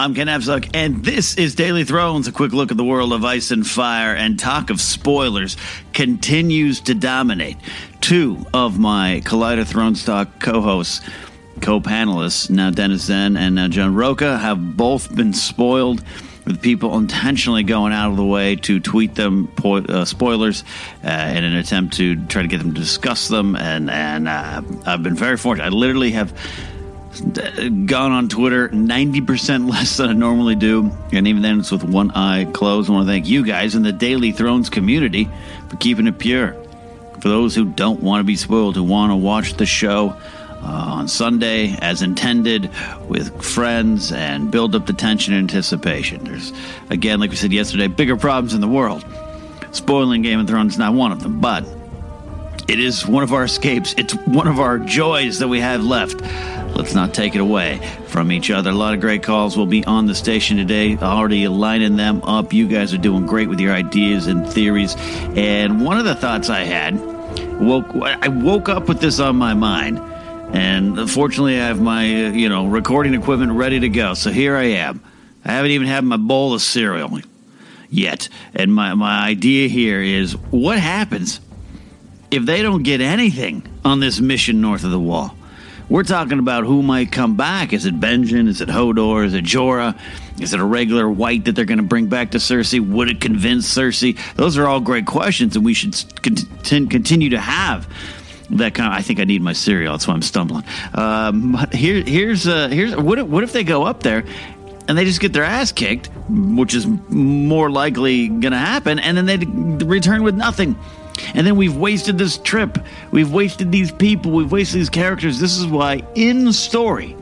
I'm Ken Abzug, and this is Daily Thrones, a quick look at the world of ice and fire, and talk of spoilers continues to dominate. Two of my Collider Thrones Talk co-hosts, co-panelists, now Dennis Zen and now John Rocha, have both been spoiled, with people intentionally going out of the way to tweet them spoilers in an attempt to try to get them to discuss them, and I've been very fortunate. I literally have gone on Twitter 90% less than I normally do, and even then it's with one eye closed. I want to thank you guys in the Daily Thrones community for keeping it pure. For those who don't want to be spoiled, who want to watch the show on Sunday as intended with friends and build up the tension and anticipation. There's, again, like we said yesterday, bigger problems in the world. Spoiling Game of Thrones is not one of them, but it is one of our escapes. It's one of our joys that we have left. Let's not take it away from each other. A lot of great calls will be on the station today, already lining them up. You guys are doing great with your ideas and theories. And one of the thoughts I had, I woke up with this on my mind. And fortunately, I have my recording equipment ready to go. So here I am. I haven't even had my bowl of cereal yet. And my idea here is, what happens if they don't get anything on this mission north of the wall? We're talking about who might come back. Is it Benjen? Is it Hodor? Is it Jorah? Is it a regular white that they're going to bring back to Cersei? Would it convince Cersei? Those are all great questions, and we should continue to have that kind of. I think I need my cereal. That's why I'm stumbling. What if they go up there and they just get their ass kicked, which is more likely going to happen, and then they return with nothing? And then we've wasted this trip. We've wasted these people. We've wasted these characters. This is why, in story,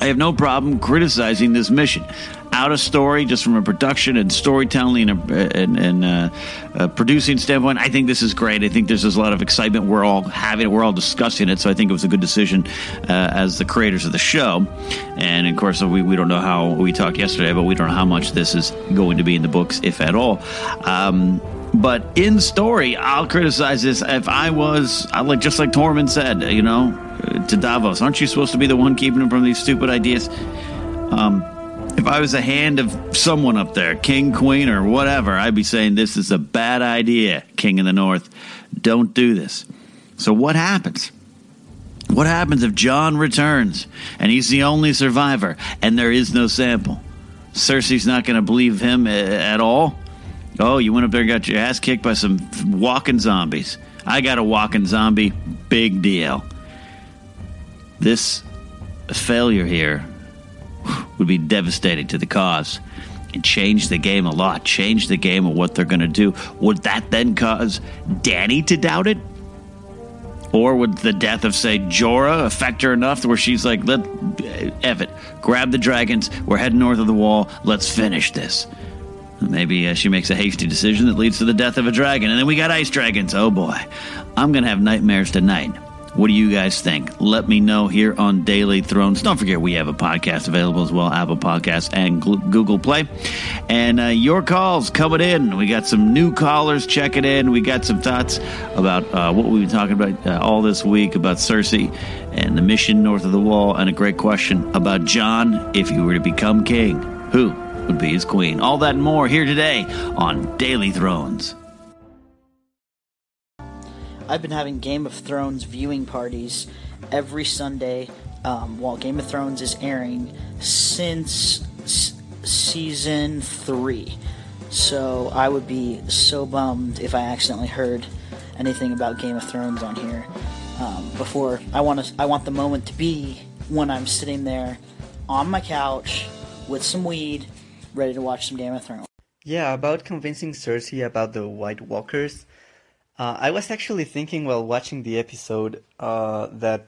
I have no problem criticizing this mission. Out of story, just from a production and storytelling and producing standpoint, I think this is great. I think there's just a lot of excitement we're all having. We're all discussing it, so I think it was a good decision as the creators of the show. And, of course, we don't know how we talked yesterday, but we don't know how much this is going to be in the books, if at all. But in story, I'll criticize this. If I was, just like Tormund said, to Davos, aren't you supposed to be the one keeping him from these stupid ideas? If I was a hand of someone up there, king, queen, or whatever, I'd be saying, this is a bad idea, king of the north. Don't do this. So what happens? What happens if Jon returns and he's the only survivor and there is no sample? Cersei's not going to believe him at all. Oh, you went up there and got your ass kicked by some walking zombies. I got a walking zombie. Big deal. This failure here would be devastating to the cause and change the game a lot. Change the game of what they're going to do. Would that then cause Danny to doubt it? Or would the death of, say, Jorah affect her enough where she's like, Eff it. Grab the dragons. We're heading north of the wall. Let's finish this. Maybe she makes a hasty decision that leads to the death of a dragon. And then we got ice dragons. Oh, boy. I'm going to have nightmares tonight. What do you guys think? Let me know here on Daily Thrones. Don't forget, we have a podcast available as well, Apple Podcasts and Google Play. And your calls coming in. We got some new callers checking in. We got some thoughts about what we've been talking about all this week, about Cersei and the mission north of the wall, and a great question about Jon. If he were to become king, who would be his queen? All that and more here today on Daily Thrones. I've been having Game of Thrones viewing parties every Sunday while Game of Thrones is airing since season 3. So I would be so bummed if I accidentally heard anything about Game of Thrones on here before. I want the moment to be when I'm sitting there on my couch with some weed, ready to watch some Game of Thrones. Yeah, about convincing Cersei about the White Walkers. I was actually thinking while watching the episode that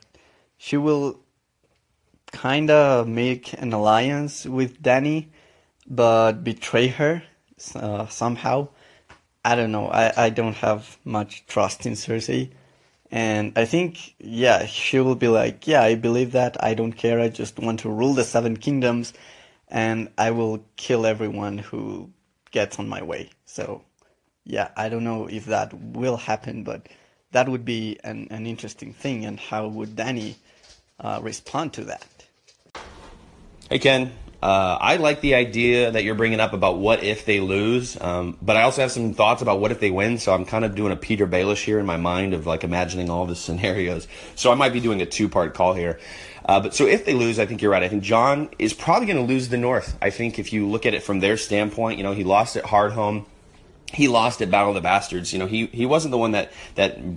she will kind of make an alliance with Danny, but betray her somehow. I don't know. I don't have much trust in Cersei. And I think, yeah, she will be like, yeah, I believe that. I don't care. I just want to rule the Seven Kingdoms. And I will kill everyone who gets on my way. So, yeah, I don't know if that will happen. But that would be an interesting thing. And how would Danny respond to that? Hey, Ken. I like the idea that you're bringing up about what if they lose, but I also have some thoughts about what if they win, so I'm kind of doing a Peter Baelish here in my mind of like imagining all the scenarios. So I might be doing a two-part call here. But so if they lose, I think you're right. I think Jon is probably going to lose the North. I think if you look at it from their standpoint, you know, he lost at Hardhome. He lost at Battle of the Bastards. You know, he wasn't the one that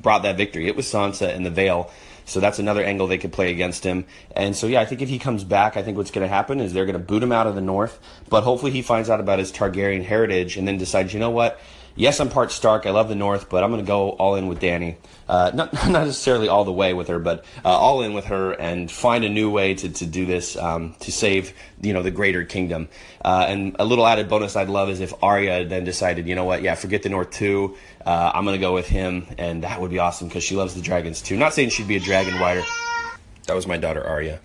brought that victory. It was Sansa and the Vale. So that's another angle they could play against him. And so, yeah, I think if he comes back, I think what's going to happen is they're going to boot him out of the North. But hopefully he finds out about his Targaryen heritage and then decides, you know what? Yes, I'm part Stark. I love the North, but I'm going to go all in with Dany. Not necessarily all the way with her, but all in with her and find a new way to do this, to save, you know, the greater kingdom. And a little added bonus I'd love is if Arya then decided, you know what, yeah, forget the North too. I'm going to go with him, and that would be awesome because she loves the dragons too. Not saying she'd be a dragon rider. That was my daughter, Arya.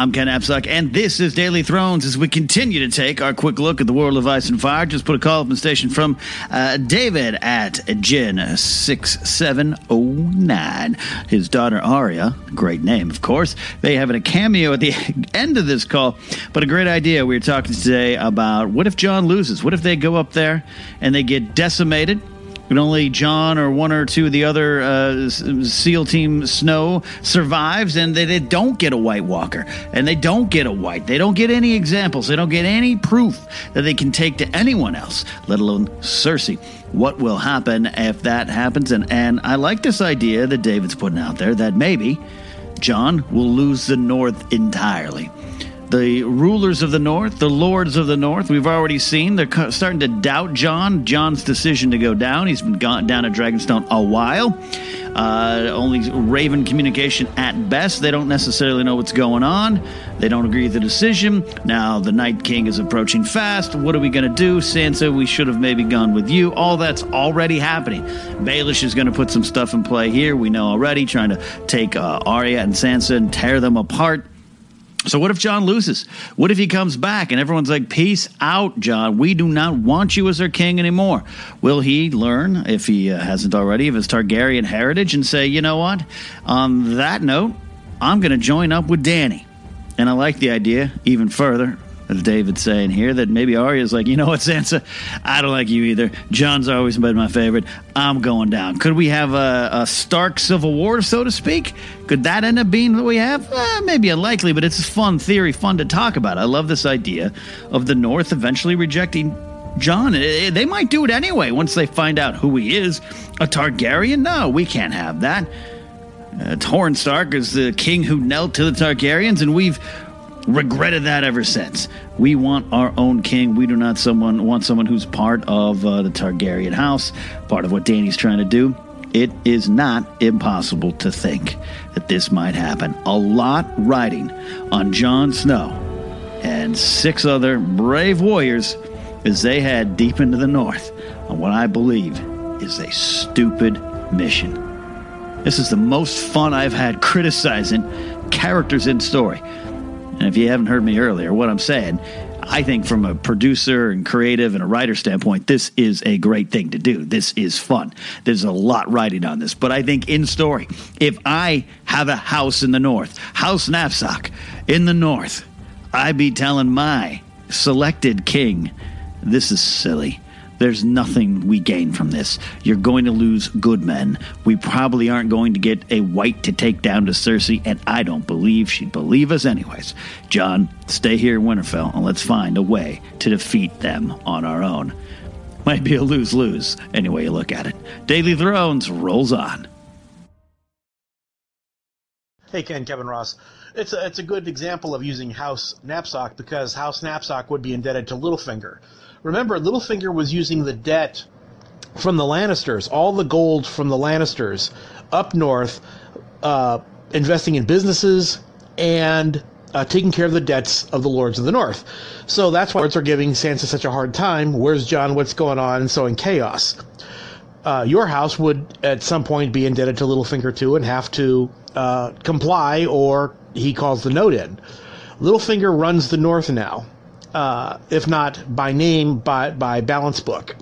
I'm Ken Napzok, and this is Daily Thrones as we continue to take our quick look at the world of Ice and Fire. Just put a call up in the station from David at Gen 6709. His daughter Arya, great name, of course. They have a cameo at the end of this call, but a great idea. We were talking today about what if Jon loses? What if they go up there and they get decimated? And only Jon or one or two of the other SEAL Team Snow survives, and they don't get a White Walker, and they don't get a White. They don't get any examples. They don't get any proof that they can take to anyone else, let alone Cersei. What will happen if that happens? And I like this idea that David's putting out there that maybe Jon will lose the North entirely. The rulers of the North, the lords of the North, we've already seen. They're starting to doubt Jon. Jon's decision to go down. He's been gone down at Dragonstone a while. Only raven communication at best. They don't necessarily know what's going on. They don't agree with the decision. Now the Night King is approaching fast. What are we going to do? Sansa, we should have maybe gone with you. All that's already happening. Baelish is going to put some stuff in play here. We know already, trying to take Arya and Sansa and tear them apart. So what if Jon loses? What if he comes back and everyone's like, peace out, Jon. We do not want you as our king anymore. Will he learn, if he hasn't already, of his Targaryen heritage and say, you know what? On that note, I'm going to join up with Danny. And I like the idea even further, as David's saying here, that maybe Arya's like, you know what, Sansa? I don't like you either. Jon's always been my favorite. I'm going down. Could we have a Stark civil war, so to speak? Could that end up being what we have? Maybe unlikely, but it's a fun theory, fun to talk about. I love this idea of the North eventually rejecting Jon. They might do it anyway once they find out who he is. A Targaryen? No, we can't have that. Torn Stark is the king who knelt to the Targaryens, and we've regretted that ever since. We want our own king. We do not want someone who's part of the Targaryen house, part of what Dany's trying to do. It is not impossible to think that this might happen. A lot riding on Jon Snow and six other brave warriors as they head deep into the North on what I believe is a stupid mission. This is the most fun I've had criticizing characters in story. And if you haven't heard me earlier, what I'm saying, I think from a producer and creative and a writer standpoint, this is a great thing to do. This is fun. There's a lot riding on this. But I think in story, if I have a house in the North, House Knapsack in the North, I'd be telling my selected king, this is silly. There's nothing we gain from this. You're going to lose good men. We probably aren't going to get a White to take down to Cersei, and I don't believe she'd believe us anyways. Jon, stay here in Winterfell, and let's find a way to defeat them on our own. Might be a lose-lose, any way you look at it. Daily Thrones rolls on. Hey, Ken, Kevin Ross. It's a good example of using House Knapsack because House Knapsack would be indebted to Littlefinger. Remember, Littlefinger was using the debt from the Lannisters, all the gold from the Lannisters up north, investing in businesses, and taking care of the debts of the Lords of the North. So that's why lords are giving Sansa such a hard time. Where's Jon? What's going on? And so in chaos. Your house would at some point be indebted to Littlefinger too and have to comply, or he calls the note in. Littlefinger runs the North now, if not by name, by balance book.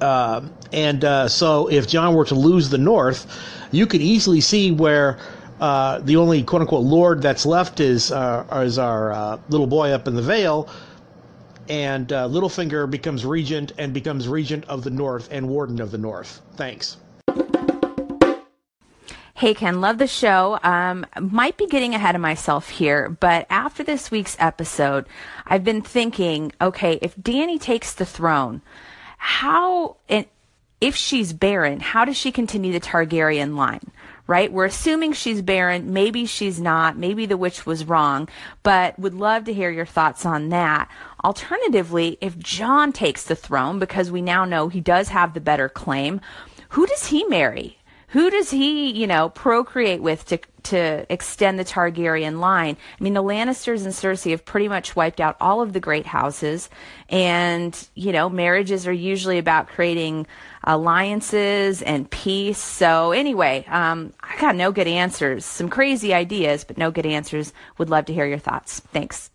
So if Jon were to lose the North, you could easily see where the only quote-unquote lord that's left is our little boy up in the Vale, and Littlefinger becomes regent and becomes regent of the North and warden of the North. Thanks. Hey, Ken, love the show. Might be getting ahead of myself here, but after this week's episode, I've been thinking, okay, if Danny takes the throne, how, and if she's barren, how does she continue the Targaryen line, right? We're assuming she's barren. Maybe she's not. Maybe the witch was wrong, but would love to hear your thoughts on that. Alternatively, if Jon takes the throne, because we now know he does have the better claim, who does he marry? Who does he, procreate with to extend the Targaryen line? I mean, the Lannisters and Cersei have pretty much wiped out all of the great houses. And, marriages are usually about creating alliances and peace. So anyway, I got no good answers. Some crazy ideas, but no good answers. Would love to hear your thoughts. Thanks.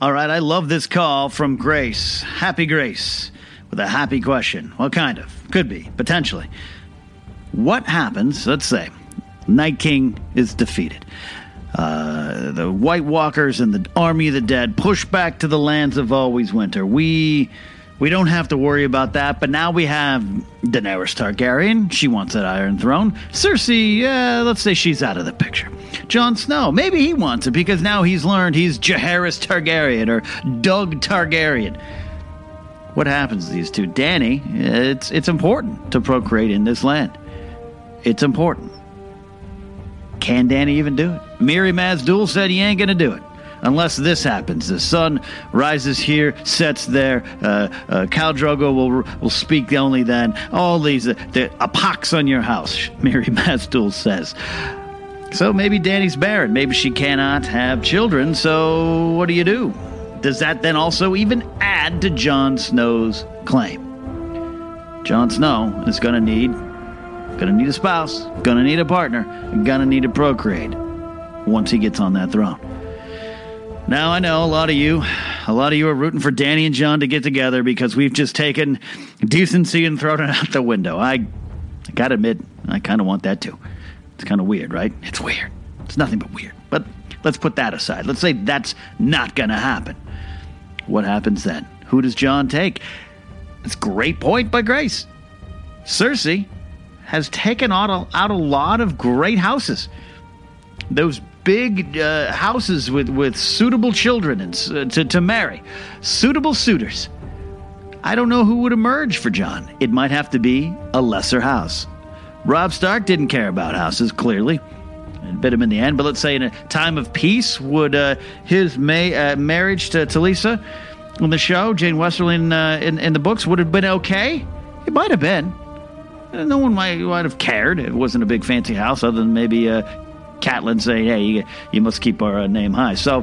All right. I love this call from Grace. Happy Grace. With a happy question. Well, kind of. Could be. Potentially. What happens, let's say, Night King is defeated. The White Walkers and the Army of the Dead push back to the lands of Always Winter. We don't have to worry about that, but now we have Daenerys Targaryen. She wants that Iron Throne. Cersei, let's say she's out of the picture. Jon Snow, maybe he wants it because now he's learned he's Jaehaerys Targaryen or Doug Targaryen. What happens to these two? Danny, it's important to procreate in this land. It's important. Can Danny even do it? Mirri Maz Duur said he ain't going to do it. Unless this happens. The sun rises here, sets there. Khal Drogo will speak only then. All these, a pox on your house, Mirri Maz Duur says. So maybe Danny's barren. Maybe she cannot have children. So what do you do? Does that then also even add to Jon Snow's claim? Jon Snow is going to need a spouse, going to need a partner, going to need to procreate once he gets on that throne. Now, I know a lot of you are rooting for Danny and Jon to get together because we've just taken decency and thrown it out the window. I got to admit, I kind of want that too. It's kind of weird, right? It's weird. It's nothing but weird. But let's put that aside. Let's say that's not going to happen. What happens then? Who does Jon take? It's a great point by Grace. Cersei has taken out a lot of great houses. Those big houses with suitable children to marry. Suitable suitors. I don't know who would emerge for Jon. It might have to be a lesser house. Robb Stark didn't care about houses, clearly. And bit him in the end. But let's say in a time of peace, would his marriage to Talisa on the show, Jane Westerling in the books, would have been okay? It might have been. No one might have cared. It wasn't a big fancy house other than maybe Catelyn saying, hey, you must keep our name high. So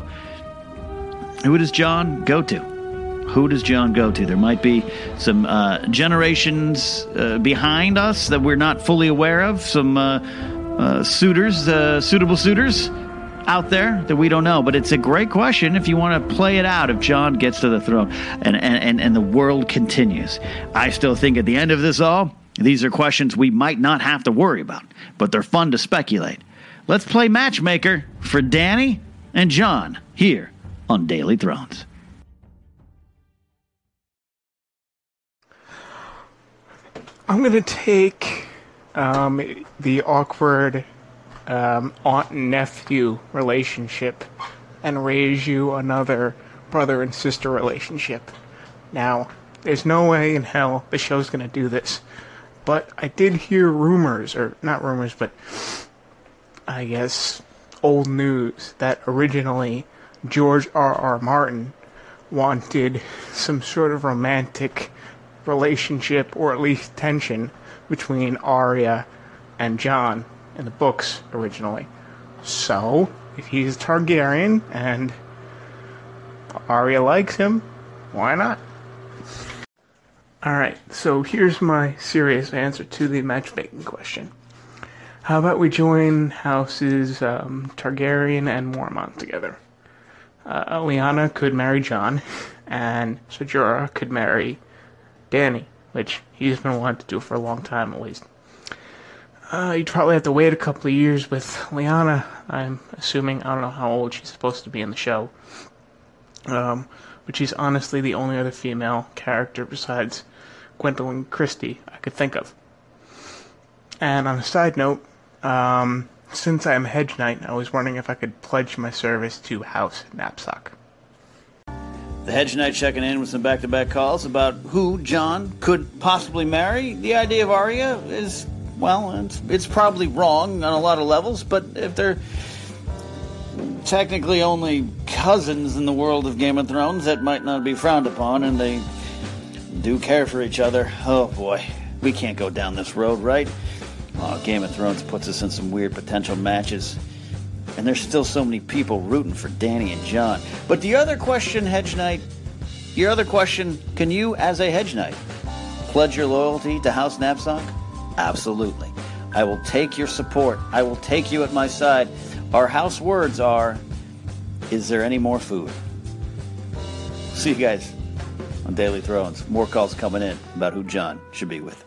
who does Jon go to? Who does Jon go to? There might be some generations behind us that we're not fully aware of. Some suitable suitors out there that we don't know. But it's a great question if you want to play it out if Jon gets to the throne and the world continues. I still think at the end of this all, these are questions we might not have to worry about, but they're fun to speculate. Let's play matchmaker for Danny and Jon here on Daily Thrones. I'm going to take the awkward aunt-nephew relationship and raise you another brother and sister relationship. Now, there's no way in hell the show's going to do this, but I did hear rumors, or not rumors, but I guess old news, that originally George R.R. Martin wanted some sort of romantic relationship, or at least tension, between Arya and Jon in the books originally. So, if he's Targaryen and Arya likes him, why not? Alright, so here's my serious answer to the matchmaking question. How about we join houses Targaryen and Mormont together? Lyanna could marry Jon, and Jorah could marry Danny, which he's been wanting to do for a long time at least. You'd probably have to wait a couple of years with Lyanna, I'm assuming. I don't know how old she's supposed to be in the show. But she's honestly the only other female character besides Gwendolyn Christie I could think of. And on a side note, since I'm Hedge Knight, I was wondering if I could pledge my service to House Knapsack. The Hedge Knight checking in with some back-to-back calls about who Jon could possibly marry. The idea of Arya is, well, it's probably wrong on a lot of levels, but if they're technically only cousins in the world of Game of Thrones, that might not be frowned upon, and they do care for each other. Oh boy, we can't go down this road, right? Oh, Game of Thrones puts us in some weird potential matches. And there's still so many people rooting for Danny and Jon. But the other question, Hedge Knight, your other question, can you, as a Hedge Knight, pledge your loyalty to House Knapsack? Absolutely. I will take your support. I will take you at my side. Our house words are, is there any more food? See you guys on Daily Thrones. More calls coming in about who Jon should be with.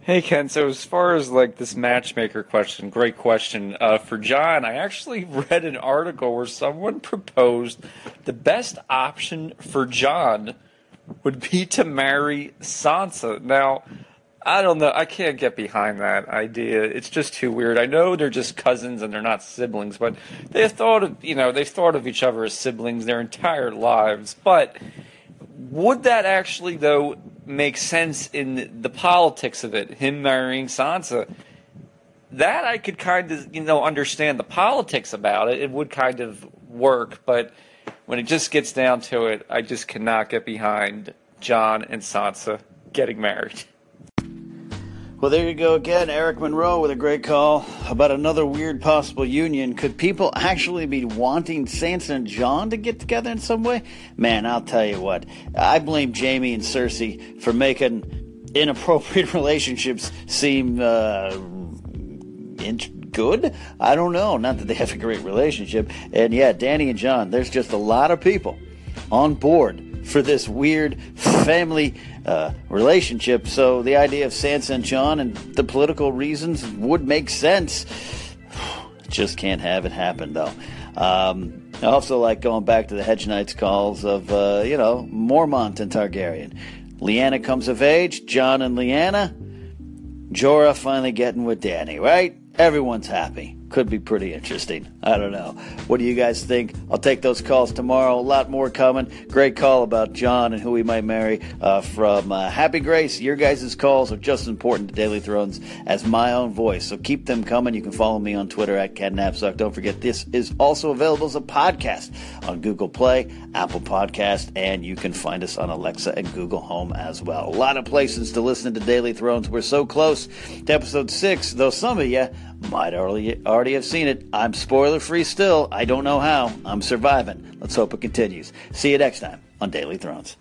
Hey, Ken, so as far as, like, this matchmaker question, great question. For Jon, I actually read an article where someone proposed the best option for Jon would be to marry Sansa. Now, I don't know. I can't get behind that idea. It's just too weird. I know they're just cousins and they're not siblings, but they've thought of, they've thought of each other as siblings their entire lives. But would that actually, though, makes sense in the politics of it, him marrying Sansa? That I could kind of, understand the politics about it. It would kind of work, but when it just gets down to it, I just cannot get behind Jon and Sansa getting married. Well, there you go again. Eric Monroe with a great call about another weird possible union. Could people actually be wanting Sansa and Jon to get together in some way? Man, I'll tell you what. I blame Jaime and Cersei for making inappropriate relationships seem good. I don't know. Not that they have a great relationship. And yeah, Danny and Jon, there's just a lot of people on board for this weird family relationship. So the idea of Sansa and Jon and the political reasons would make sense. Just can't have it happen, though. I also like going back to the Hedge Knight's calls of, Mormont and Targaryen. Lyanna comes of age, Jon and Lyanna. Jorah finally getting with Danny, right? Everyone's happy. Could be pretty interesting. I don't know. What do you guys think? I'll take those calls tomorrow. A lot more coming. Great call about Jon and who he might marry from Happy Grace. Your guys' calls are just as important to Daily Thrones as my own voice, so keep them coming. You can follow me on Twitter at Ken Napzok. Don't forget, this is also available as a podcast on Google Play, Apple Podcast, and you can find us on Alexa and Google Home as well. A lot of places to listen to Daily Thrones. We're so close to episode 6, though some of you might already have seen it. I'm spoiler-free still. I don't know how. I'm surviving. Let's hope it continues. See you next time on Daily Thrones.